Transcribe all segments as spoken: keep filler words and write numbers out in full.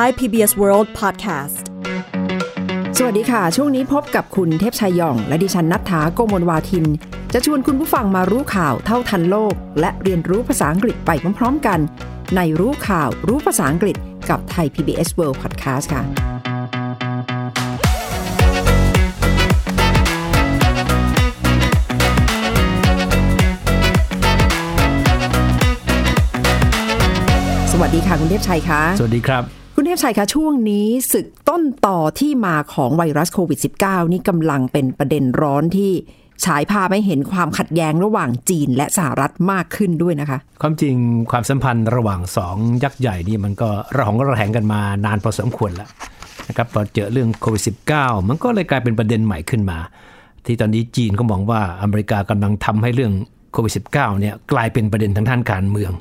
Thai พี บี เอส World Podcast สวัสดีค่ะช่วงนี้พบกับคุณเทพชัยหย่องและดิฉันณัฐฐาโกมลวาทินจะชวนคุณผู้ฟังมารู้ข่าวเท่าทันโลกและเรียนรู้ภาษาอังกฤษไปพร้อมๆกันในรู้ข่าวรู้ภาษาอังกฤษกับ Thai พี บี เอส World Podcast ค่ะสวัสดีค่ะคุณเทพชัยคะสวัสดีครับคุณเทพชัยคะช่วงนี้ศึกต้นต่อที่มาของไวรัสโควิด สิบเก้า นี่กำลังเป็นประเด็นร้อนที่ฉายภาพให้เห็นความขัดแย้งระหว่างจีนและสหรัฐมากขึ้นด้วยนะคะความจริงความสัมพันธ์ระหว่างสองยักษ์ใหญ่นี่มันก็ระหองระแหงกันมานานพอสมควรแล้วนะครับพอเจอเรื่องโควิด สิบเก้า มันก็เลยกลายเป็นประเด็นใหม่ขึ้นมาที่ตอนนี้จีนก็มองว่าอเมริกากำลังทำให้เรื่องโควิด สิบเก้า เนี่ยกลายเป็นประเด็นทางด้านการเมือง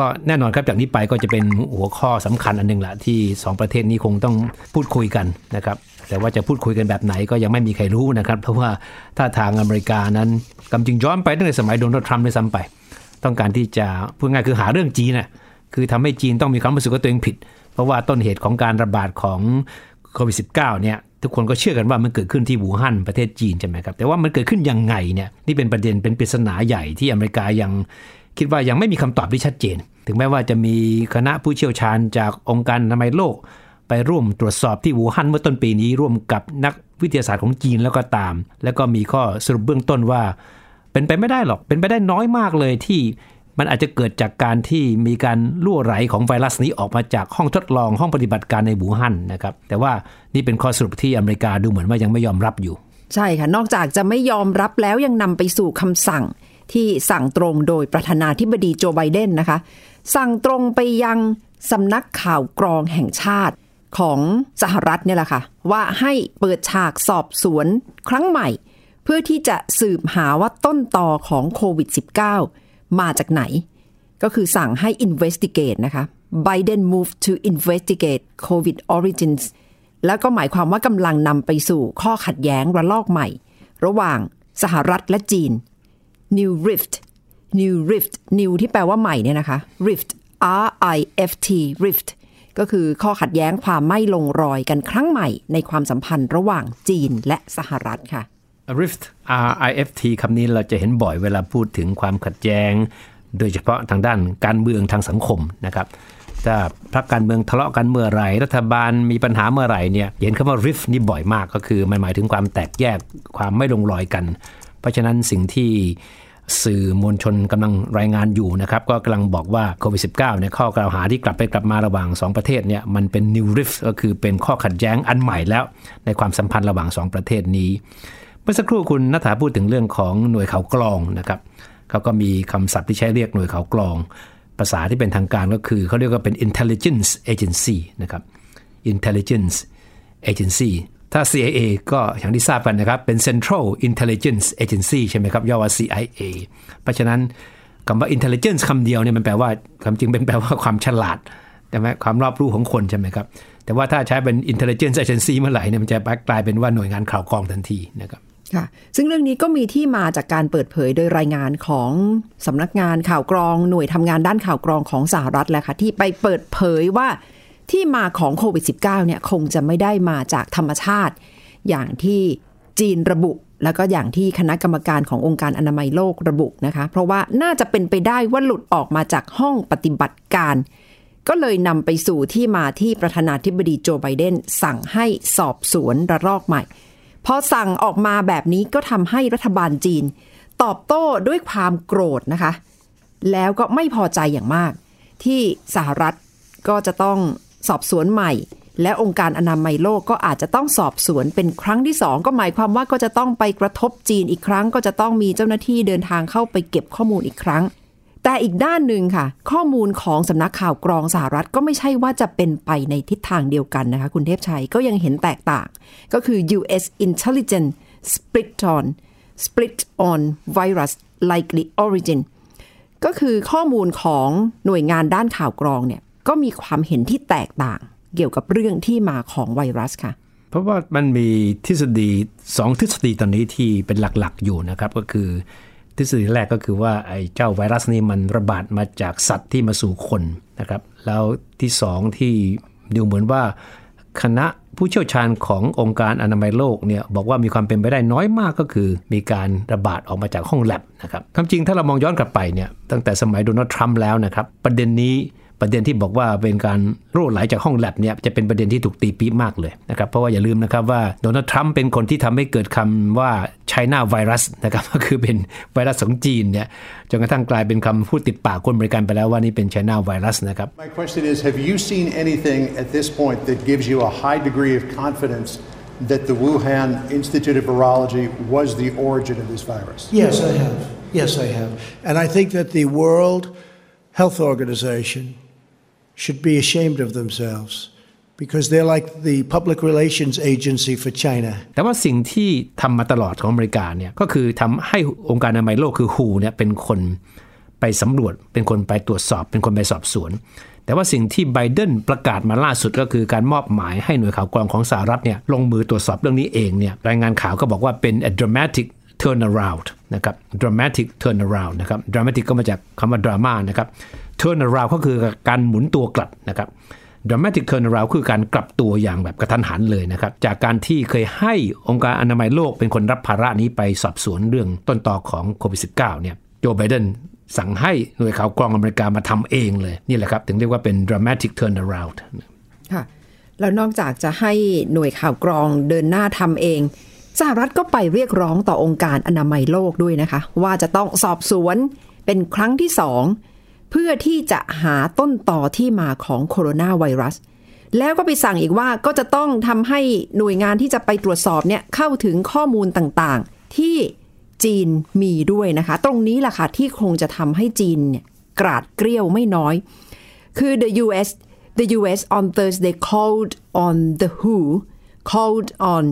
ก็แน่นอนครับจากนี้ไปก็จะเป็นหัวข้อสำคัญอันหนึ่งละที่สองประเทศนี้คงต้องพูดคุยกันนะครับแต่ว่าจะพูดคุยกันแบบไหนก็ยังไม่มีใครรู้นะครับเพราะว่าท่าทางอเมริกานั้นกำจึงย้อนไปตั้งแต่สมัยโดนัลด์ทรัมป์ด้วยซ้ำไปต้องการที่จะพูดง่ายคือหาเรื่องจีนน่ะคือทำให้จีนต้องมีความรู้สึกว่าตัวเองผิดเพราะว่าต้นเหตุของการระบาดของโควิด สิบเก้า เนี่ยทุกคนก็เชื่อกันว่ามันเกิดขึ้นที่วูฮั่นประเทศจีนใช่ไหมครับแต่ว่ามันเกิดขึ้นยังไงเนี่ยนี่เป็นประเด็นเป็นปริศนาใหญ่ที่อเมริกายังคิดว่ายังไม่มีคำตอบที่ชัดเจนถึงแม้ว่าจะมีคณะผู้เชี่ยวชาญจากองค์การอนามัยโลกไปร่วมตรวจสอบที่วูฮั่นเมื่อต้นปีนี้ร่วมกับนักวิทยาศาสตร์ของจีนแล้วก็ตามแล้วก็มีข้อสรุปเบื้องต้นว่าเป็นไปไม่ได้หรอกเป็นไปได้น้อยมากเลยที่มันอาจจะเกิดจากการที่มีการรั่วไหลของไวรัสนี้ออกมาจากห้องทดลองห้องปฏิบัติการในวูฮั่นนะครับแต่ว่านี่เป็นข้อสรุปที่อเมริกาดูเหมือนว่ายังไม่ยอมรับอยู่ใช่ค่ะนอกจากจะไม่ยอมรับแล้วยังนำไปสู่คำสั่งที่สั่งตรงโดยประธานาธิบดีโจไบเดนนะคะสั่งตรงไปยังสำนักข่าวกรองแห่งชาติของสหรัฐเนี่ยแหละค่ะว่าให้เปิดฉากสอบสวนครั้งใหม่เพื่อที่จะสืบหาว่าต้นตอของโควิด สิบเก้า มาจากไหนก็คือสั่งให้ investigate นะคะ Biden move to investigate โควิด origins แล้วก็หมายความว่ากำลังนำไปสู่ข้อขัดแย้งระลอกใหม่ระหว่างสหรัฐและจีนNew Rift New Rift New ที่แปลว่าใหม่เนี่ยนะคะ Rift R I F T Rift ก็คือข้อขัดแย้งความไม่ลงรอยกันครั้งใหม่ในความสัมพันธ์ระหว่างจีนและสหรัฐค่ะ Rift R I F T คำนี้เราจะเห็นบ่อยเวลาพูดถึงความขัดแย้งโดยเฉพาะทางด้านการเมืองทางสังคมนะครับถ้าพรรคการเมืองทะเลาะกันเมื่อไหร่รัฐบาลมีปัญหาเมื่อไหร่เนี่ยเห็นคำว่า Rift นี่บ่อยมากก็คือมันหมายถึงความแตกแยกความไม่ลงรอยกันเพราะฉะนั้นสิ่งที่สื่อมวลชนกำลังรายงานอยู่นะครับก็กำลังบอกว่าโควิด สิบเก้า เนี่ยข้อกล่าวหาที่กลับไปกลับมาระหว่างสองประเทศเนี่ยมันเป็น New Rift ก็คือเป็นข้อขัดแย้งอันใหม่แล้วในความสัมพันธ์ระหว่างสองประเทศนี้เมื่อสักครู่คุณณัฐฐาพูดถึงเรื่องของหน่วยข่าวกรองนะครับเขาก็มีคำศัพท์ที่ใช้เรียกหน่วยข่าวกรองภาษาที่เป็นทางการก็คือเขาเรียกว่าเป็น Intelligence Agency นะครับ Intelligence Agencyถ้า ซี ไอ เอ ก็อย่างที่ทราบกันนะครับเป็น Central Intelligence Agency ใช่ไหมครับย่อว่า ซี ไอ เอ เพราะฉะนั้นคำว่า intelligence คำเดียวเนี่ยมันแปลว่าความจริงเป็นแปลว่าความฉลาดใช่ไหมความรอบรู้ของคนใช่ไหมครับแต่ว่าถ้าใช้เป็น intelligence agency เมื่อไหร่เนี่ยมันจะกลายเป็นว่าหน่วยงานข่าวกรองทันทีนะครับค่ะซึ่งเรื่องนี้ก็มีที่มาจากการเปิดเผยโดยรายงานของสำนักงานข่าวกรองหน่วยทำงานด้านข่าวกรองของสหรัฐแหละค่ะที่ไปเปิดเผยว่าที่มาของโควิด สิบเก้า เนี่ยคงจะไม่ได้มาจากธรรมชาติอย่างที่จีนระบุแล้วก็อย่างที่คณะกรรมการขององค์การอนามัยโลกระบุนะคะเพราะว่าน่าจะเป็นไปได้ว่าหลุดออกมาจากห้องปฏิบัติการก็เลยนำไปสู่ที่มาที่ประธานาธิบดีโจไบเดนสั่งให้สอบสวนระลอกใหม่พอสั่งออกมาแบบนี้ก็ทำให้รัฐบาลจีนตอบโต้ด้วยความโกรธนะคะแล้วก็ไม่พอใจอย่างมากที่สหรัฐก็จะต้องสอบสวนใหม่และองค์การอนามัยโลกก็อาจจะต้องสอบสวนเป็นครั้งที่สองก็หมายความว่าก็จะต้องไปกระทบจีนอีกครั้งก็จะต้องมีเจ้าหน้าที่เดินทางเข้าไปเก็บข้อมูลอีกครั้งแต่อีกด้านหนึ่งค่ะข้อมูลของสำนักข่าวกรองสหรัฐก็ไม่ใช่ว่าจะเป็นไปในทิศทางเดียวกันนะคะคุณเทพชัยก็ยังเห็นแตกต่างก็คือ ยู เอส Intelligence Split on Split on Virus Likely Origin ก็คือข้อมูลของหน่วยงานด้านข่าวกรองเนี่ยก็มีความเห็นที่แตกต่างเกี่ยวกับเรื่องที่มาของไวรัสค่ะเพราะว่ามันมีทฤษฎีสองทฤษฎีตอนนี้ที่เป็นหลักๆอยู่นะครับก็คือทฤษฎีแรกก็คือว่าไอ้เจ้าไวรัสนี่มันระบาดมาจากสัตว์ที่มาสู่คนนะครับแล้วที่สองที่ ดูเหมือนว่าคณะผู้เชี่ยวชาญขององค์การอนามัยโลกเนี่ยบอกว่ามีความเป็นไปได้น้อยมากก็คือมีการระบาดออกมาจากห้องแลบนะครับความจริงถ้าเรามองย้อนกลับไปเนี่ยตั้งแต่สมัยโดนัลด์ทรัมป์แล้วนะครับประเด็นนี้ประเด็นที่บอกว่าเป็นการรั่วไหลจากห้องแลบเนี่ยจะเป็นประเด็นที่ถูกตีปี๊บมากเลยนะครับเพราะว่าอย่าลืมนะครับว่าโดนัลด์ทรัมป์เป็นคนที่ทำให้เกิดคำว่า China Virus นะครับก็คือเป็นไวรัสของจีนเนี่ยจนกระทั่งกลายเป็นคำพูดติดปากคนบริการไปแล้วว่านี่เป็น China Virus นะครับ My question is have you seen anything at this point that gives you a high degree of confidence that the Wuhan Institute of Virology was the origin of this virus? Yes, I have. Yes, I have. And I think that the World Health Organization should be ashamed of themselves because they're like the public relations agency for China แต่ว่าสิ่งที่ทำมาตลอดของอเมริกาเนี่ยก็คือทำให้องค์การอนามัยโลกคือ ดับเบิลยู เอช โอ เนี่ยเป็นคนไปสำรวจเป็นคนไปตรวจสอบเป็นคนไปสอบสวนแต่ว่าสิ่งที่ไบเดนประกาศมาล่าสุดก็คือการมอบหมายให้หน่วยข่าวกรองของสหรัฐเนี่ยลงมือตรวจสอบเรื่องนี้เองเนี่ยรายงานข่าวก็บอกว่าเป็น a dramatic turnaround นะครับ dramatic turnaround นะครับ dramatic ก็มาจากคำว่า drama นะครับturnaround ก็คือการหมุนตัวกลับนะครับ dramatic turnaround คือการกลับตัวอย่างแบบกระทันหันเลยนะครับจากการที่เคยให้องค์การอนามัยโลกเป็นคนรับภาระนี้ไปสอบสวนเรื่องต้นตอของโควิด สิบเก้า เนี่ยโจไบเดนสั่งให้หน่วยข่าวกรองอเมริกามาทำเองเลยนี่แหละครับถึงเรียกว่าเป็น dramatic turnaround ค่ะแล้วนอกจากจะให้หน่วยข่าวกรองเดินหน้าทำเองสหรัฐก็ไปเรียกร้องต่อองค์การอนามัยโลกด้วยนะคะว่าจะต้องสอบสวนเป็นครั้งที่สองเพื่อที่จะหาต้นต่อที่มาของโคโรนาไวรัสแล้วก็ไปสั่งอีกว่าก็จะต้องทำให้หน่วยงานที่จะไปตรวจสอบเนี่ยเข้าถึงข้อมูลต่างๆที่จีนมีด้วยนะคะตรงนี้ล่ะค่ะที่คงจะทำให้จีนเนี่ยกราดเกรี้ยวไม่น้อยคือ the ยู เอส the ยู เอส on Thursday called on the W H O called on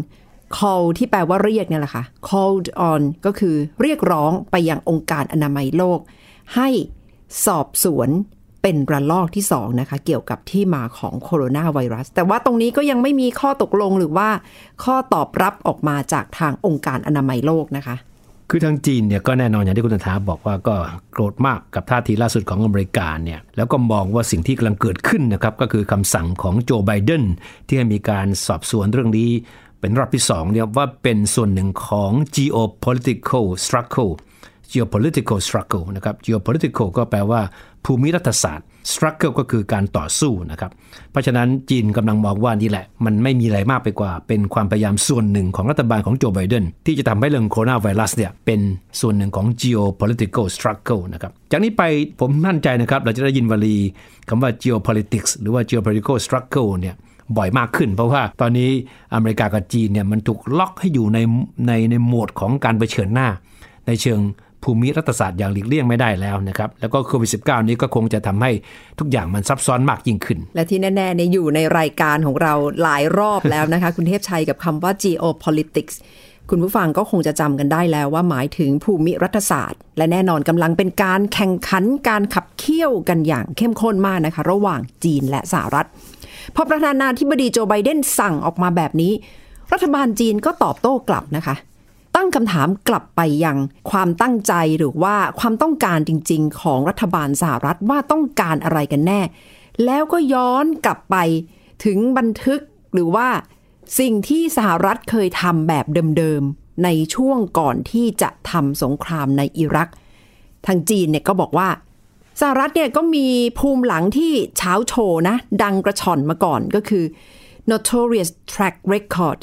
call ที่แปลว่าเรียกเนี่ยแหละค่ะ called on ก็คือเรียกร้องไปยังองค์การอนามัยโลกให้สอบสวนเป็นระลอกที่สองนะคะเกี่ยวกับที่มาของโคโรนาไวรัสแต่ว่าตรงนี้ก็ยังไม่มีข้อตกลงหรือว่าข้อตอบรับออกมาจากทางองค์การอนามัยโลกนะคะคือทางจีนเนี่ยก็แน่นอนอย่างที่คุณธนาบอกว่าก็โกรธมากกับท่าทีล่าสุดของอเมริกาเนี่ยแล้วก็มองว่าสิ่งที่กำลังเกิดขึ้นนะครับก็คือคำสั่งของโจไบเดนที่ให้มีการสอบสวนเรื่องนี้เป็นรอบที่สองเนี่ยว่าเป็นส่วนหนึ่งของ geopolitical struggle geopolitical struggle นะครับ geopolitical ก็แปลว่าภูมิรัฐศาสตร์ struggle ก็คือการต่อสู้นะครับเพราะฉะนั้นจีนกำลังมองว่านี่แหละมันไม่มีอะไรมากไปกว่าเป็นความพยายามส่วนหนึ่งของรัฐบาลของโจไบเดนที่จะทำให้เรื่องโคโรนาไวรัสเนี่ยเป็นส่วนหนึ่งของ geopolitical struggle นะครับจากนี้ไปผมมั่นใจนะครับเราจะได้ยินวลีคำว่า geopolitics หรือว่า geopolitical struggle เนี่ยบ่อยมากขึ้นเพราะว่าตอนนี้อเมริกากับจีนเนี่ยมันถูกล็อกให้อยู่ในในในโหมดของการเผชิญหน้าในเชิงภูมิรัฐศาสตร์อย่างหลีกเลี่ยงไม่ได้แล้วนะครับแล้วก็โควิด สิบเก้า นี้ก็คงจะทำให้ทุกอย่างมันซับซ้อนมากยิ่งขึ้นและที่แน่ๆเนี่ยอยู่ในรายการของเราหลายรอบแล้วนะคะ คุณเทพชัยกับคำว่า geopolitics คุณผู้ฟังก็คงจะจำกันได้แล้วว่าหมายถึงภูมิรัฐศาสตร์และแน่นอนกำลังเป็นการแข่งขันการขับเคี่ยวกันอย่างเข้มข้นมากนะคะระหว่างจีนและสหรัฐพอประธานาธิบดีโจไบเดนสั่งออกมาแบบนี้รัฐบาลจีนก็ตอบโต้กลับนะคะตั้งคำถามกลับไปยังความตั้งใจหรือว่าความต้องการจริงๆของรัฐบาลสหรัฐว่าต้องการอะไรกันแน่แล้วก็ย้อนกลับไปถึงบันทึกหรือว่าสิ่งที่สหรัฐเคยทำแบบเดิมๆในช่วงก่อนที่จะทำสงครามในอิรักทางจีนเนี่ยก็บอกว่าสหรัฐเนี่ยก็มีภูมิหลังที่เช้าโชว์นะดังกระชอนมาก่อนก็คือ notorious track record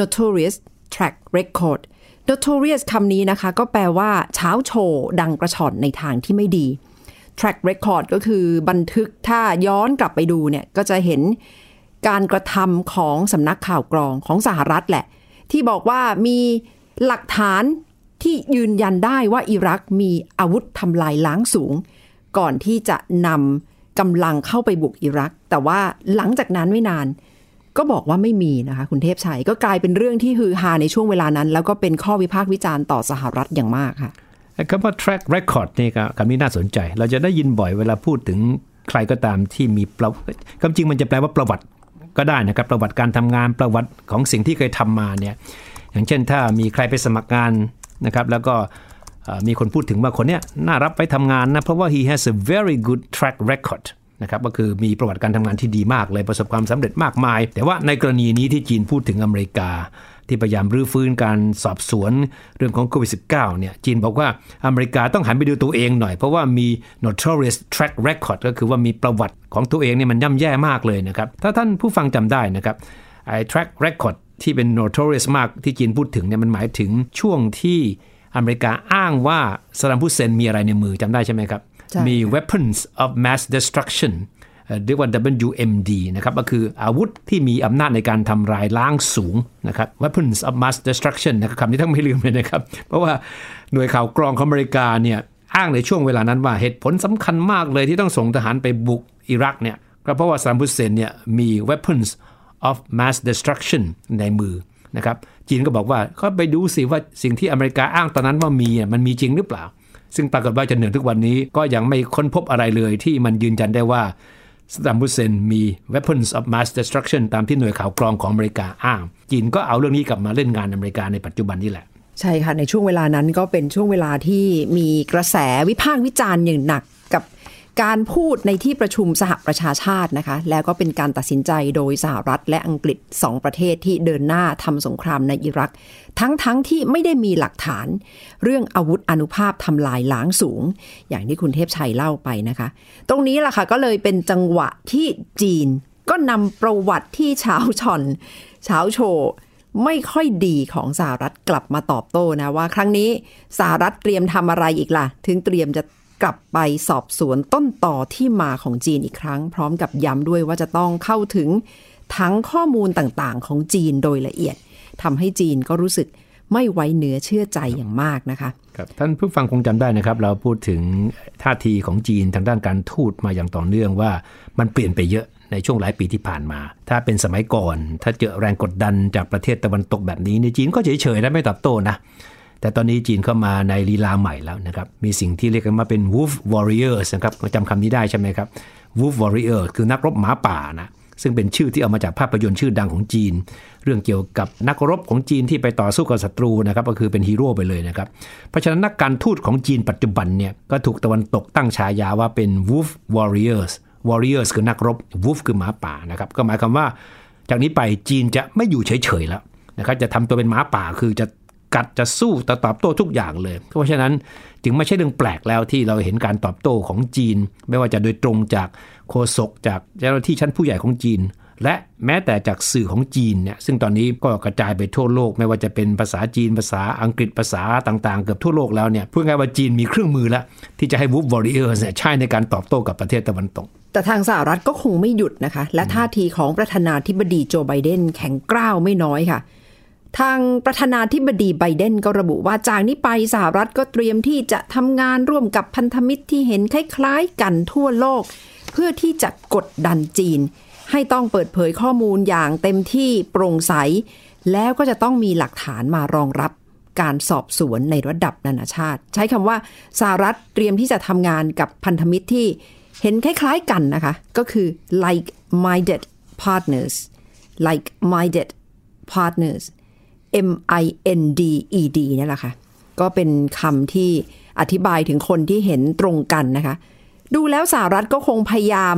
notorious track record notorious คำนี้นะคะก็แปลว่าเช้าโชว์ดังกระชอนในทางที่ไม่ดี track record ก็คือบันทึกถ้าย้อนกลับไปดูเนี่ยก็จะเห็นการกระทำของสำนักข่าวกรองของสหรัฐแหละที่บอกว่ามีหลักฐานที่ยืนยันได้ว่าอิรักมีอาวุธทำลายล้างสูงก่อนที่จะนำกำลังเข้าไปบุกอิรักแต่ว่าหลังจากนั้นไม่นานก็บอกว่าไม่มีนะคะคุณเทพชัยก็กลายเป็นเรื่องที่ฮือฮาในช่วงเวลานั้นแล้วก็เป็นข้อวิพากษ์วิจารณ์ต่อสหรัฐอย่างมากค่ะคำว่า track record นี่ครับคำนี้น่าสนใจเราจะได้ยินบ่อยเวลาพูดถึงใครก็ตามที่มีประวัติคำจริงมันจะแปลว่าประวัติก็ได้นะครับประวัติการทำงานประวัติของสิ่งที่เคยทำมาเนี่ยอย่างเช่นถ้ามีใครไปสมัครงานนะครับแล้วก็มีคนพูดถึงว่าคนเนี้ยน่ารับไปทำงานนะเพราะว่า he has a very good track record นะครับก็คือมีประวัติการทำงานที่ดีมากเลยประสบความสำเร็จมากมายแต่ว่าในกรณีนี้ที่จีนพูดถึงอเมริกาที่พยายามรื้อฟื้นการสอบสวนเรื่องของโควิด สิบเก้า เนี่ยจีนบอกว่าอเมริกาต้องหันไปดูตัวเองหน่อยเพราะว่ามี notorious track record ก็คือว่ามีประวัติของตัวเองเนี่ยมันย่ำแย่มากเลยนะครับถ้าท่านผู้ฟังจำได้นะครับไอ้ track record ที่เป็น notorious มากที่จีนพูดถึงเนี่ยมันหมายถึงช่วงที่อเมริกาอ้างว่าซาดัมพุเซนมีอะไรในมือจำได้ใช่ไหมครับมี weapons of mass destruction เรียกว่า ดับเบิลยู เอ็ม ดี นะครับก็คืออาวุธที่มีอำนาจในการทำลายล้างสูงนะครับ weapons of mass destruction นะครับคำนี้ต้องไม่ลืมเลยนะครับเพราะว่าหน่วยข่าวกรองของอเมริกาเนี่ยอ้างในช่วงเวลานั้นว่าเหตุผลสำคัญมากเลยที่ต้องส่งทหารไปบุกอิรักเนี่ยก็เพราะว่าซาดัม ฮุสเซนเนี่ยมี weapons of mass destruction ในมือนะครับจีนก็บอกว่าเขาไปดูสิว่าสิ่งที่อเมริกาอ้างตอนนั้นว่ามีมันมีจริงหรือเปล่าซึ่งปรากฏว่าจนถึงทุกวันนี้ก็ยังไม่ค้นพบอะไรเลยที่มันยืนยันได้ว่าซัดดัมฮุสเซนมี weapons of mass destruction ตามที่หน่วยข่าวกรองของอเมริกาอ้างจีนก็เอาเรื่องนี้กลับมาเล่นงานอเมริกาในปัจจุบันนี่แหละใช่ค่ะในช่วงเวลานั้นก็เป็นช่วงเวลาที่มีกระแสวิพากษ์วิจารณ์อย่างหนักกับการพูดในที่ประชุมสหประชาชาตินะคะแล้วก็เป็นการตัดสินใจโดยสหรัฐและอังกฤษสองประเทศที่เดินหน้าทำสงครามในอิรักทั้งๆที่ไม่ได้มีหลักฐานเรื่องอาวุธอานุภาพทำลายล้างสูงอย่างที่คุณเทพชัยเล่าไปนะคะตรงนี้ล่ะค่ะก็เลยเป็นจังหวะที่จีนก็นำประวัติที่เฉาช่อนเฉาโชว์ไม่ค่อยดีของสหรัฐกลับมาตอบโต้นะว่าครั้งนี้สหรัฐเตรียมทำอะไรอีกล่ะถึงเตรียมจะกลับไปสอบสวนต้นต่อที่มาของจีนอีกครั้งพร้อมกับย้ำด้วยว่าจะต้องเข้าถึงทั้งข้อมูลต่างๆของจีนโดยละเอียดทำให้จีนก็รู้สึกไม่ไว้เนื้อเชื่อใจอย่างมากนะคะครับท่านผู้ฟังคงจำได้นะครับเราพูดถึงท่าทีของจีนทางด้านการทูตมาอย่างต่อเนื่องว่ามันเปลี่ยนไปเยอะในช่วงหลายปีที่ผ่านมาถ้าเป็นสมัยก่อนถ้าเจอแรงกดดันจากประเทศตะวันตกแบบนี้จีนก็เฉยๆและไม่ตอบโต้นะแต่ตอนนี้จีนเข้ามาในลีลาใหม่แล้วนะครับมีสิ่งที่เรียกกันว่าเป็น wolf warriors นะครับจำคำนี้ได้ใช่ไหมครับ wolf warriors คือนักรบหมาป่านะซึ่งเป็นชื่อที่เอามาจากภาพยนตร์ชื่อดังของจีนเรื่องเกี่ยวกับนักรบของจีนที่ไปต่อสู้กับศัตรูนะครับก็คือเป็นฮีโร่ไปเลยนะครับเพราะฉะนั้นนักการทูตของจีนปัจจุบันเนี่ยก็ถูกตะวันตกตั้งฉายาว่าเป็น wolf warriors warriors คือนักรบ wolf คือหมาป่านะครับก็หมายความว่าจากนี้ไปจีนจะไม่อยู่เฉยๆแล้วนะครับจะทำตัวเป็นหมาป่าคือจะกัดจะสู้ต่อตอบโต้ทุกอย่างเลยเพราะฉะนั้นจึงไม่ใช่เรื่องแปลกแล้วที่เราเห็นการตอบโต้ของจีนไม่ว่าจะโดยตรงจากโฆษกจากเจ้าหน้าที่ชั้นผู้ใหญ่ของจีนและแม้แต่จากสื่อของจีนเนี่ยซึ่งตอนนี้ก็กระจายไปทั่วโลกไม่ว่าจะเป็นภาษาจีนภาษาอังกฤษภาษาต่างๆเกือบทั่วโลกแล้วเนี่ยพูดง่ายว่าจีนมีเครื่องมือแล้วที่จะให้ Wolf Warriors เนี่ยใช้ในการตอบโต้กับประเทศตะวันตกแต่ทางสหรัฐก็คงไม่หยุดนะคะและท่าทีของประธานาธิบดีโจไบเดนแข็งกร้าวไม่น้อยค่ะทางประธานาธิบดีไบเดนก็ระบุว่าจากนี้ไปสหรัฐก็เตรียมที่จะทำงานร่วมกับพันธมิตรที่เห็นคล้ายๆกันทั่วโลกเพื่อที่จะกดดันจีนให้ต้องเปิดเผยข้อมูลอย่างเต็มที่โปร่งใสแล้วก็จะต้องมีหลักฐานมารองรับการสอบสวนในระดับนานาชาติใช้คำว่าสหรัฐเตรียมที่จะทำงานกับพันธมิตรที่เห็นคล้ายๆกันนะคะก็คือ like-minded partners like-minded partners minded นี่แหละค่ะก็เป็นคำที่อธิบายถึงคนที่เห็นตรงกันนะคะดูแล้วสหรัฐก็คงพยายาม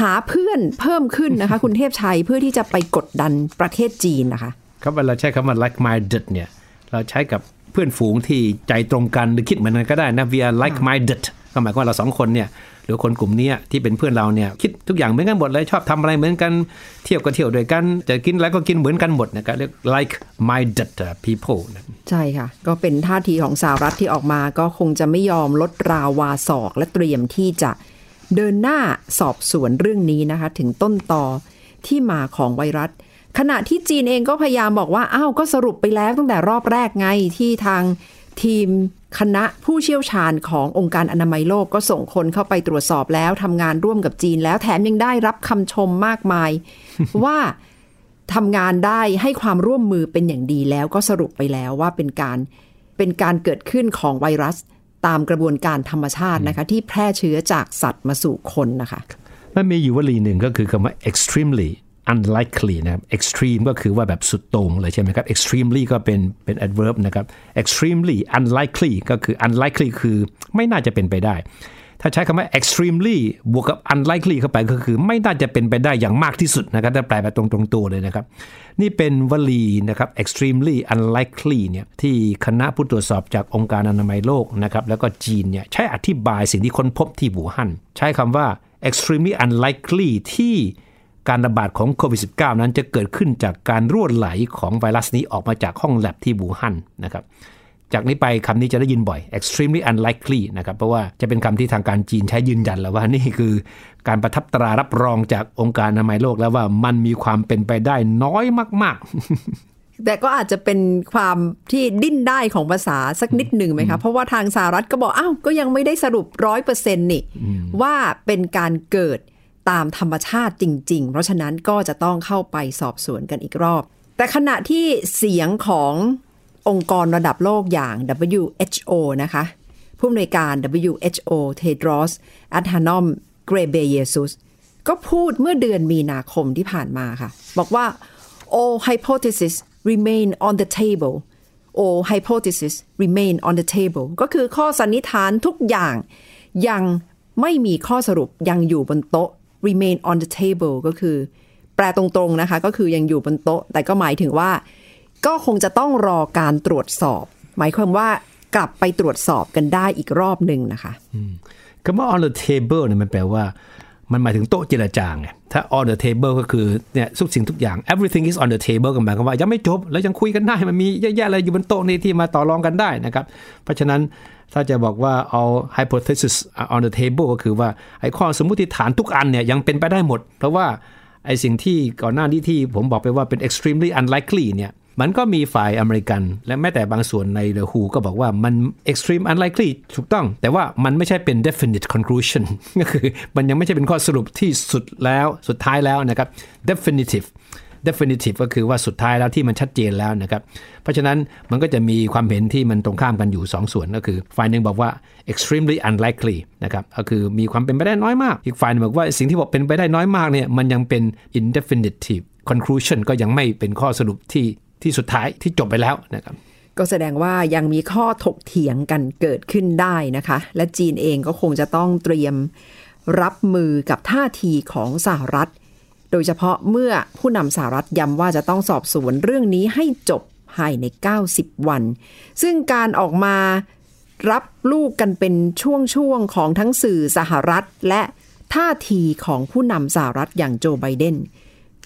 หาเพื่อนเพิ่มขึ้นนะคะ คุณเทพชัยเพื่อที่จะไปกดดันประเทศจีนนะคะครับเวลาใช้คำว่า like minded เนี่ยเราใช้กับเพื่อนฝูงที่ใจตรงกันหรือคิดเหมือนกันก็ได้นะ we are like minded ก็หมายความว่าเราสองคนเนี่ยหรือคนกลุ่มนี้ที่เป็นเพื่อนเราเนี่ยคิดทุกอย่างเหมือนกันหมดเลยชอบทำอะไรเหมือนกันเที่ยวก็เที่ยวด้วยกันจะกินอะไรก็กินเหมือนกันหมดนะครับเรียก like-minded people นะใช่ค่ะก็เป็นท่าทีของสหรัฐที่ออกมาก็คงจะไม่ยอมลดราวาศอกและเตรียมที่จะเดินหน้าสอบสวนเรื่องนี้นะคะถึงต้นตอที่มาของไวรัสขณะที่จีนเองก็พยายามบอกว่าอ้าวก็สรุปไปแล้วตั้งแต่รอบแรกไงที่ทางทีมคณะผู้เชี่ยวชาญขององค์การอนามัยโลกก็ส่งคนเข้าไปตรวจสอบแล้วทำงานร่วมกับจีนแล้วแถมยังได้รับคำชมมากมาย ว่าทำงานได้ให้ความร่วมมือเป็นอย่างดีแล้วก็สรุปไปแล้วว่าเป็นการเป็นการเกิดขึ้นของไวรัสตามกระบวนการธรรมชาตินะคะ ที่แพร่เชื้อจากสัตว์มาสู่คนนะคะมันมีอยู่วลีหนึ่งก็คือคำว่า extremely unlikely นะครับ extreme ก็คือว่าแบบสุดโต่งเลยใช่ไหมครับ extremely ก็เป็นเป็น adverb นะครับ extremely unlikely ก็คือ unlikely คือไม่น่าจะเป็นไปได้ ถ้าใช้คำว่า extremely บวกกับ unlikely เข้าไปก็คือไม่น่าจะเป็นไปได้อย่างมากที่สุดนะครับถ้าแปลไปตรงตรงตัวเลยนะครับนี่เป็นวลีนะครับ extremely unlikely เนี่ยที่คณะผู้ตรวจสอบจากองค์การอนามัยโลกนะครับแล้วก็จีนเนี่ยใช้อธิบายสิ่งที่ค้นพบที่วู่ฮั่นใช้คำว่า extremely unlikely ที่การระบาดของโควิด สิบเก้า นั้นจะเกิดขึ้นจากการรั่วไหลของไวรัสนี้ออกมาจากห้องแลบที่วู่ฮั่นนะครับจากนี้ไปคำนี้จะได้ยินบ่อย extremely unlikely นะครับเพราะว่าจะเป็นคำที่ทางการจีนใช้ยืนยันแล้วว่านี่คือการประทับตรารับรองจากองค์การอนามัยโลกแล้วว่ามันมีความเป็นไปได้น้อยมากๆแต่ก็อาจจะเป็นความที่ดิ้นได้ของภาษาสักนิดหนึ่งไหมคะเพราะว่าทางสหรัฐก็บอกอ้าวก็ยังไม่ได้สรุป ร้อยเปอร์เซ็นต์ นี่ว่าเป็นการเกิดตามธรรมชาติจริงๆเพราะฉะนั้นก็จะต้องเข้าไปสอบสวนกันอีกรอบแต่ขณะที่เสียงขององค์กรระดับโลกอย่าง ดับเบิลยู เอช โอ นะคะผู้อำนวยการ ดับเบิลยู เอช โอ เทดรอสอัธานอมเกรเบเยซุสก็พูดเมื่อเดือนมีนาคมที่ผ่านมาค่ะบอกว่า all hypothesis remain on the table all hypothesis remain on the table ก็คือข้อสันนิษฐานทุกอย่างยังไม่มีข้อสรุปยังอยู่บนโต๊ะ remain on the table ก็คือแปลตรงๆนะคะก็คือยังอยู่บนโต๊ะแต่ก็หมายถึงว่าก็คงจะต้องรอการตรวจสอบหมายความว่ากลับไปตรวจสอบกันได้อีกรอบหนึ่งนะคะคำว่า on the table เนี่ยมันแปลว่ามันหมายถึงโต๊ะเจรจาไงถ้า on the table ก็คือเนี่ยทุกสิ่งทุกอย่าง everything is on the table ก็หมายความว่ายังไม่จบแล้วยังคุยกันได้มันมีเยอะแยะอะไรอยู่บนโต๊ะนี้ที่มาต่อรองกันได้นะครับเพราะฉะนั้นถ้าจะบอกว่า all hypothesis on the table ก็คือว่าไอ้ข้อสมมุติฐานทุกอันเนี่ยยังเป็นไปได้หมดเพราะว่าไอ้สิ่งที่ก่อนหน้านี้ที่ผมบอกไปว่าเป็น extremely unlikely เนี่ยมันก็มีฝ่ายอเมริกันและแม้แต่บางส่วนใน ดับเบิลยู เอช โอ ก็บอกว่ามัน extreme unlikely ถูกต้องแต่ว่ามันไม่ใช่เป็น definite conclusion ก็คือมันยังไม่ใช่เป็นข้อสรุปที่สุดแล้วสุดท้ายแล้วนะครับ definitive definitive ก็คือว่าสุดท้ายแล้วที่มันชัดเจนแล้วนะครับเพราะฉะนั้นมันก็จะมีความเห็นที่มันตรงข้ามกันอยู่สองส่วนก็คือฝ่ายหนึ่งบอกว่า extremely unlikely นะครับก็คือมีความเป็นไปได้น้อยมากอีกฝ่ายนึงบอกว่าสิ่งที่บอกเป็นไปได้น้อยมากเนี่ยมันยังเป็น indefinite conclusion ก็ยังไม่เป็นข้อสรุปที่ที่สุดท้ายที่จบไปแล้วนะครับก็แสดงว่ายังมีข้อถกเถียงกันเกิดขึ้นได้นะคะและจีนเองก็คงจะต้องเตรียมรับมือกับท่าทีของสหรัฐโดยเฉพาะเมื่อผู้นำสหรัฐย้ำว่าจะต้องสอบสวนเรื่องนี้ให้จบภายในเก้าสิบวันซึ่งการออกมารับลูกกันเป็นช่วงๆของทั้งสื่อสหรัฐและท่าทีของผู้นำสหรัฐอย่างโจไบเดน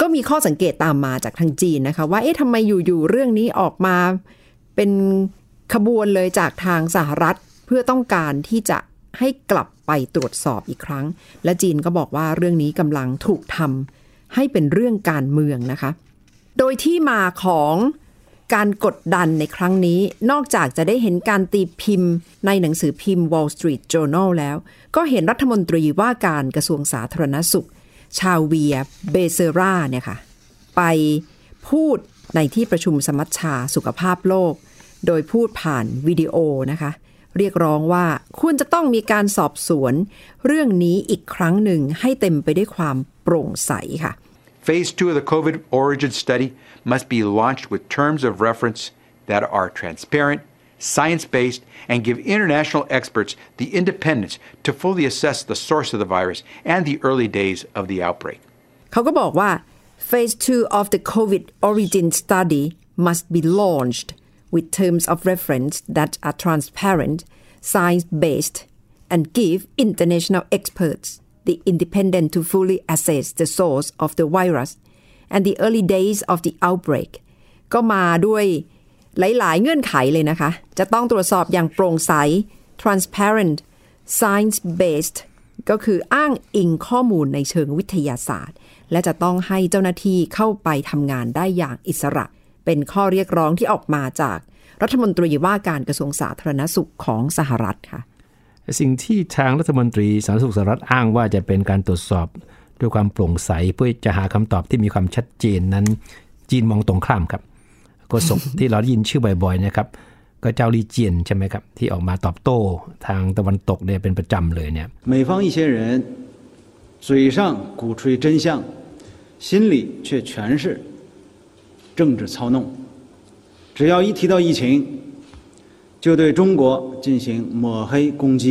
ก็มีข้อสังเกตตามมาจากทางจีนนะคะว่าเอ๊ะทำไมอยู่ๆเรื่องนี้ออกมาเป็นขบวนเลยจากทางสหรัฐเพื่อต้องการที่จะให้กลับไปตรวจสอบอีกครั้งและจีนก็บอกว่าเรื่องนี้กำลังถูกทำให้เป็นเรื่องการเมืองนะคะโดยที่มาของการกดดันในครั้งนี้นอกจากจะได้เห็นการตีพิมพ์ในหนังสือพิมพ์ Wall Street Journal แล้วก็เห็นรัฐมนตรีว่าการกระทรวงสาธารณสุขชาเวียเบเซราเนี่ยค่ะไปพูดในที่ประชุมสมัชชาสุขภาพโลกโดยพูดผ่านวิดีโอนะคะเรียกร้องว่าควรจะต้องมีการสอบสวนเรื่องนี้อีกครั้งหนึ่งให้เต็มไปด้วยความโปร่งใสค่ะ Phase two of the COVID origin study must be launched with terms of reference that are transparent, science-based, and give international experts the independence to fully assess the source of the virus and the early days of the outbreak. เขาก็บอกว่า Phase two of the COVID origin study must be launched with terms of reference that are transparent, science-based, and give international experts the independence to fully assess the source of the virus and the early days of the outbreak. ก็มาด้วยหลายๆเงื่อนไขเลยนะคะจะต้องตรวจสอบอย่างโปร่งใส transparent science based ก็คืออ้างอิงข้อมูลในเชิงวิทยาศาสตร์และจะต้องให้เจ้าหน้าที่เข้าไปทำงานได้อย่างอิสระเป็นข้อเรียกร้องที่ออกมาจากรัฐมนตรีว่าการกระทรวงสาธารณสุขของสหรัฐค่ะสิ่งที่ทางรัฐมนตรีสาธารณสุขสหรัฐอ้างว่าจะเป็นการตรวจสอบด้วยความโปร่งใสเพื่อจะหาคำตอบที่มีความชัดเจนนั้นจีนมองตรงข้ามครับโฆษกที่เราได้ยินชื่อบ่อยๆนะครับก็เจ้าลีเจียนใช่ไหมครับที่ออกมาตอบโต้ทางตะวันตกเนี่ยเป็นประจำเลยเนี่ย美方一些人嘴上鼓吹真相心里却全是政治操弄只要一提到疫情就对中国进行抹黑攻击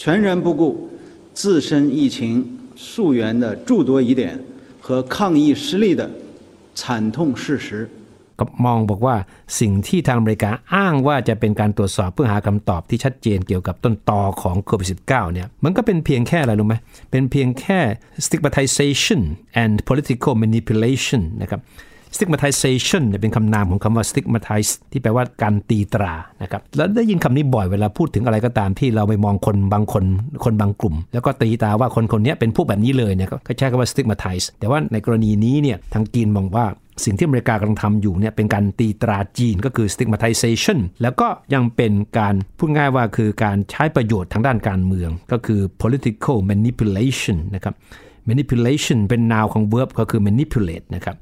全然不顾自身疫情溯源的诸多疑点和抗疫失利的惨痛事实。กับมองบอกว่าสิ่งที่ทางอเมริกาอ้างว่าจะเป็นการตรวจสอบเพื่อหาคำตอบที่ชัดเจนเกี่ยวกับต้นตอของโควิด สิบเก้า เนี่ยมันก็เป็นเพียงแค่อะไรรู้ไหมเป็นเพียงแค่ stigmatization and political manipulation นะครับ stigmatization เนี่ยเป็นคำนามของคำว่า stigmatize ที่แปลว่าการตีตรานะครับแล้วได้ยินคำนี้บ่อยเวลาพูดถึงอะไรก็ตามที่เราไปมองคนบางคนคนบางกลุ่มแล้วก็ตีตราว่าคนคนนี้เป็นพวกแบบนี้เลยเนี่ยก็ใช้คำว่า stigmatize แต่ว่าในกรณีนี้เนี่ยทางจีนมองว่าสิ่งที่อเมริกากำลังทำอยู่เนี่ยเป็นการตีตราจีนก็คือ stigmatization แล้วก็ยังเป็นการพูดง่ายว่าคือการใช้ประโยชน์ทางด้านการเมืองก็คือ political manipulation นะครับ manipulation เป็น noun ของ verb ก็คือ manipulate นะครับ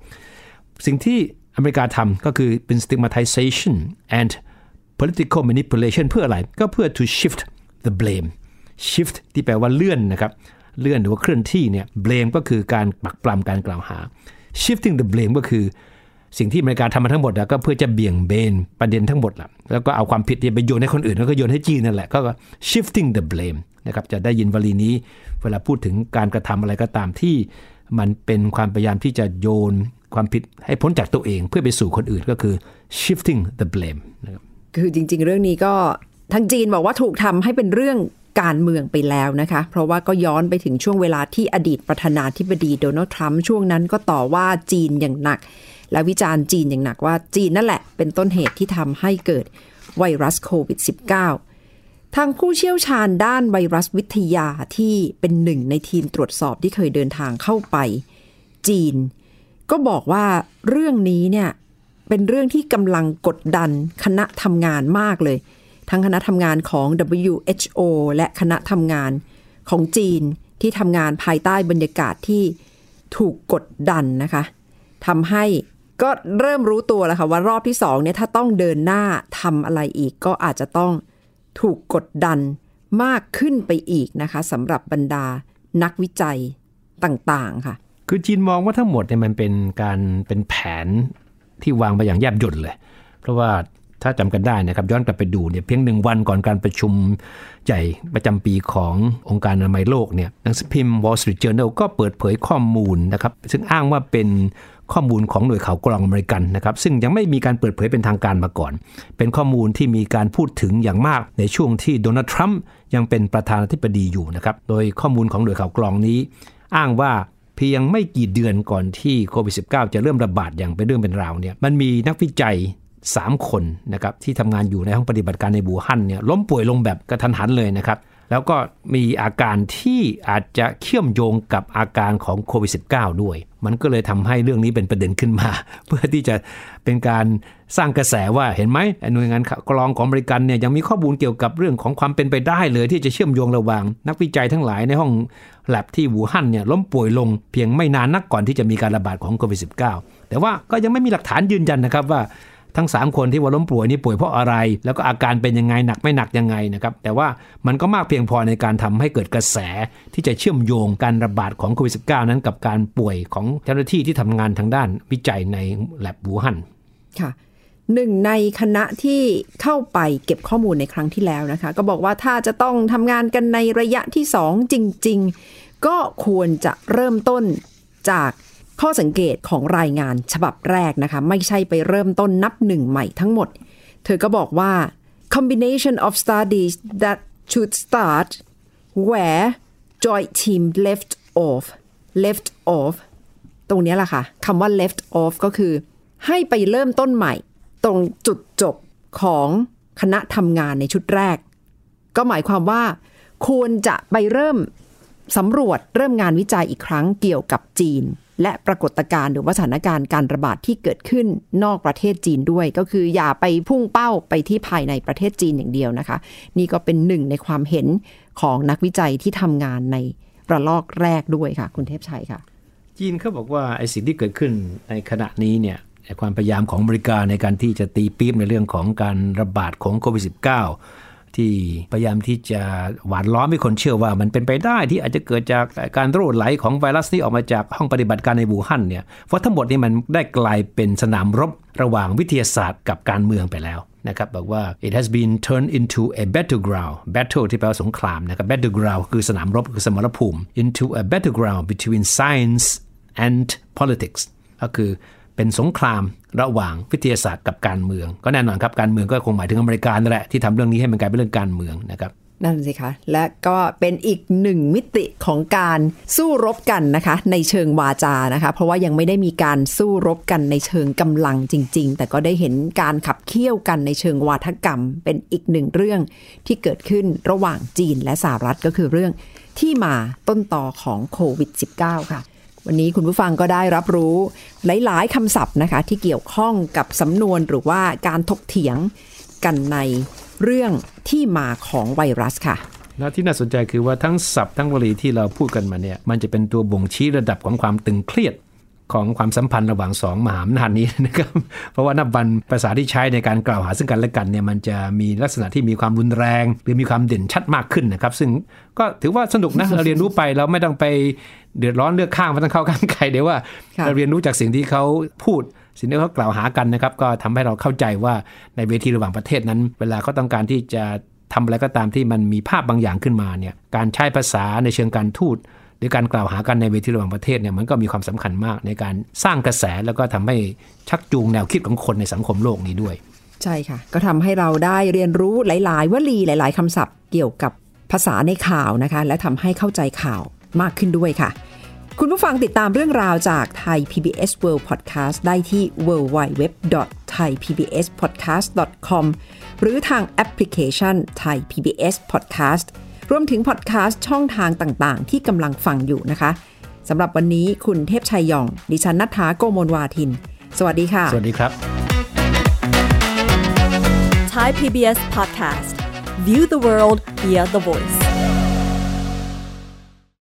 สิ่งที่อเมริกาทำก็คือเป็น stigmatization and political manipulation เพื่ออะไรก็เพื่อ to shift the blame shift ที่แปลว่าเลื่อนนะครับเลื่อนหรือว่าเคลื่อนที่เนี่ย blame ก็คือการปักปำการกล่าวหาshifting the blame ก็คือสิ่งที่อเมริกาทำมาทั้งหมดแล้วก็เพื่อจะเบี่ยงเบนประเด็นทั้งหมดล่ะแล้วก็เอาความผิดไปโยนให้คนอื่นแล้วก็โยนให้จีนนั่นแหละก็ shifting the blame นะครับจะได้ยินวลีนี้เวลาพูดถึงการกระทำอะไรก็ตามที่มันเป็นความพยายามที่จะโยนความผิดให้พ้นจากตัวเองเพื่อไปสู่คนอื่นก็คือ shifting the blame นะครับคือจริงๆเรื่องนี้ก็ทางจีนบอกว่าถูกทำให้เป็นเรื่องการเมืองไปแล้วนะคะเพราะว่าก็ย้อนไปถึงช่วงเวลาที่อดีตประธานาธิบดีโดนัลด์ทรัมป์ช่วงนั้นก็ต่อว่าจีนอย่างหนักและวิจารณ์จีนอย่างหนักว่าจีนนั่นแหละเป็นต้นเหตุที่ทำให้เกิดไวรัสโควิด สิบเก้า ทางผู้เชี่ยวชาญด้านไวรัสวิทยาที่เป็นหนึ่งในทีมตรวจสอบที่เคยเดินทางเข้าไปจีนก็บอกว่าเรื่องนี้เนี่ยเป็นเรื่องที่กำลังกดดันคณะทำงานมากเลยทั้งคณะทำงานของ ดับเบิลยู เอช โอ และคณะทำงานของจีนที่ทำงานภายใต้บรรยากาศที่ถูกกดดันนะคะทำให้ก็เริ่มรู้ตัวแล้วค่ะว่ารอบที่สองเนี่ยถ้าต้องเดินหน้าทำอะไรอีกก็อาจจะต้องถูกกดดันมากขึ้นไปอีกนะคะสำหรับบรรดานักวิจัยต่างๆค่ะคือจีนมองว่าทั้งหมดเนี่ยมันเป็นการเป็นแผนที่วางไปอย่างแยบยลเลยเพราะว่าถ้าจำกันได้นะครับย้อนกลับไปดูเนี่ยเพียงหนึ่งวันก่อนการประชุมใหญ่ประจำปีขององค์การอนามัยโลกเนี่ยหนังสือพิมพ์ Wall Street Journal ก็เปิดเผยข้อมูลนะครับซึ่งอ้างว่าเป็นข้อมูลของหน่วยข่าวกรองอเมริกันนะครับซึ่งยังไม่มีการเปิดเผยเป็นทางการมาก่อนเป็นข้อมูลที่มีการพูดถึงอย่างมากในช่วงที่โดนัลด์ทรัมป์ยังเป็นประธานาธิบดีอยู่นะครับโดยข้อมูลของหน่วยข่าวกรองนี้อ้างว่าเพียงไม่กี่เดือนก่อนที่โควิด สิบเก้า จะเริ่มระบาดอย่างเป็นเรื่องเป็นราวเนี่ยมันมีนักวิจัยสามคนนะครับที่ทำงานอยู่ในห้องปฏิบัติการในบูฮั่นเนี่ยล้มป่วยลงแบบกระทันหันเลยนะครับแล้วก็มีอาการที่อาจจะเชื่อมโยงกับอาการของโควิด สิบเก้า ด้วยมันก็เลยทำให้เรื่องนี้เป็นประเด็นขึ้นมาเพื่อที่จะเป็นการสร้างกระแสว่าเห็นไหมหน่วยงานกรองของอเมริกันเนี่ยยังมีข้อมูลเกี่ยวกับเรื่องของความเป็นไปได้เลยที่จะเชื่อมโยงระหว่างนักวิจัยทั้งหลายในห้องแลบที่วูฮั่นเนี่ยล้มป่วยลงเพียงไม่นานนักก่อนที่จะมีการระบาดของโควิด สิบเก้า แต่ว่าก็ยังไม่มีหลักฐานยืนยันนะครับว่าทั้งสามคนที่ว่าล้มป่วยนี่ป่วยเพราะอะไรแล้วก็อาการเป็นยังไงหนักไม่หนักยังไงนะครับแต่ว่ามันก็มากเพียงพอในการทำให้เกิดกระแสที่จะเชื่อมโยงการระบาดของโควิด สิบเก้า นั้นกับการป่วยของเจ้าหน้าที่ที่ทำงานทางด้านวิจัยในแลบบูฮั่นค่ะหนึ่งในคณะที่เข้าไปเก็บข้อมูลในครั้งที่แล้วนะคะก็บอกว่าถ้าจะต้องทำงานกันในระยะที่สองจริงๆก็ควรจะเริ่มต้นจากข้อสังเกตของรายงานฉบับแรกนะคะไม่ใช่ไปเริ่มต้นนับหนึ่งใหม่ทั้งหมดเธอก็บอกว่า combination of studies that should start where joint team left off left off ตรงนี้แหละค่ะคำว่า left off ก็คือให้ไปเริ่มต้นใหม่ตรงจุดจบของคณะทำงานในชุดแรกก็หมายความว่าควรจะไปเริ่มสำรวจเริ่มงานวิจัยอีกครั้งเกี่ยวกับจีนและปรากฏการณ์หรือว่าสถานการณ์การระบาดที่เกิดขึ้นนอกประเทศจีนด้วยก็คืออย่าไปพุ่งเป้าไปที่ภายในประเทศจีนอย่างเดียวนะคะนี่ก็เป็นหนึ่งในความเห็นของนักวิจัยที่ทำงานในระลอกแรกด้วยค่ะคุณเทพชัยค่ะจีนเขาบอกว่าไอ้สิ่งที่เกิดขึ้นในขณะนี้เนี่ยความพยายามของอเมริกาในการที่จะตีปี๊บในเรื่องของการระบาดของโควิด สิบเก้า ที่พยายามที่จะหวานล้อมให้คนเชื่อว่ามันเป็นไปได้ที่อาจจะเกิดจากการรั่วไหลของไวรัสนี้ออกมาจากห้องปฏิบัติการในวูฮั่นเนี่ยเพราะทั้งหมดนี้มันได้กลายเป็นสนามรบระหว่างวิทยาศาสตร์กับการเมืองไปแล้วนะครับบอกว่า it has been turned into a battleground battle ที่แปลว่าสงครามนะครับ battleground คือสนามรบคือสมรภูมิ into a battleground between science and politics ก็คือเป็นสงครามระหว่างวิทยาศาสตร์กับการเมืองก็แน่นอนครับการเมืองก็คงหมายถึงอเมริกานั่นแหละที่ทำเรื่องนี้ให้มันกลายเป็นเรื่องการเมืองนะครับนั่นสิคะและก็เป็นอีกหนึ่งมิติของการสู้รบกันนะคะในเชิงวาจานะคะเพราะว่ายังไม่ได้มีการสู้รบกันในเชิงกำลังจริงๆแต่ก็ได้เห็นการขับเคี่ยวกันในเชิงวาทกรรมเป็นอีกหนึ่งเรื่องที่เกิดขึ้นระหว่างจีนและสหรัฐก็คือเรื่องที่มาต้นตอของโควิด สิบเก้า ค่ะวันนี้คุณผู้ฟังก็ได้รับรู้หลายๆคำศัพท์นะคะที่เกี่ยวข้องกับสำนวนหรือว่าการถกเถียงกันในเรื่องที่มาของไวรัสค่ะและที่น่าสนใจคือว่าทั้งศัพท์ทั้งวลีที่เราพูดกันมาเนี่ยมันจะเป็นตัวบ่งชี้ระดับของความตึงเครียดของความสัมพันธ์ระหว่างสองมหาอำนาจนี้นะครับเพราะว่านับวันภาษาที่ใช้ในการกล่าวหาซึ่งกันและกันเนี่ยมันจะมีลักษณะที่มีความรุนแรงหรือมีความเด่นชัดมากขึ้นนะครับซึ่งก็ถือว่าสนุกนะ เราเรียนรู้ไปเราไม่ต้องไปเดือดร้อนเลือกข้างไม่ต้องเข้าข้างใครเดี๋ยวว่า เราเรียนรู้จากสิ่งที่เขาพูดสิ่งที่เขากล่าวหากันนะครับก็ทำให้เราเข้าใจว่าในเวทีระหว่างประเทศนั้นเวลาเขาต้องการที่จะทำอะไรก็ตามที่มันมีภาพบางอย่างขึ้นมาเนี่ยการใช้ภาษาในเชิงการทูตหรือการกล่าวหากันในเวทีระหว่างประเทศเนี่ยมันก็มีความสำคัญมากในการสร้างกระแสแล้วก็ทำให้ชักจูงแนวคิดของคนในสังคมโลกนี้ด้วยใช่ค่ะก็ทำให้เราได้เรียนรู้หลายๆวลีหลายๆคำศัพท์เกี่ยวกับภาษาในข่าวนะคะและทำให้เข้าใจข่าวมากขึ้นด้วยค่ะคุณผู้ฟังติดตามเรื่องราวจากไทย พี บี เอส World Podcast ได้ที่ ดับเบิลยู ดับเบิลยู ดับเบิลยู ดอท ไทย พี บี เอส พอดแคสต์ ดอท คอม หรือทางแอปพลิเคชัน Thai พี บี เอส Podcastรวมถึงพอดแคสต์ช่องทางต่างๆที่กำลังฟังอยู่นะคะสำหรับวันนี้คุณเทพชัยหย่องดิฉันณัฐฐาโกมลวาทินสวัสดีค่ะสวัสดีครับ Thai พี บี เอส Podcast View the world via the voice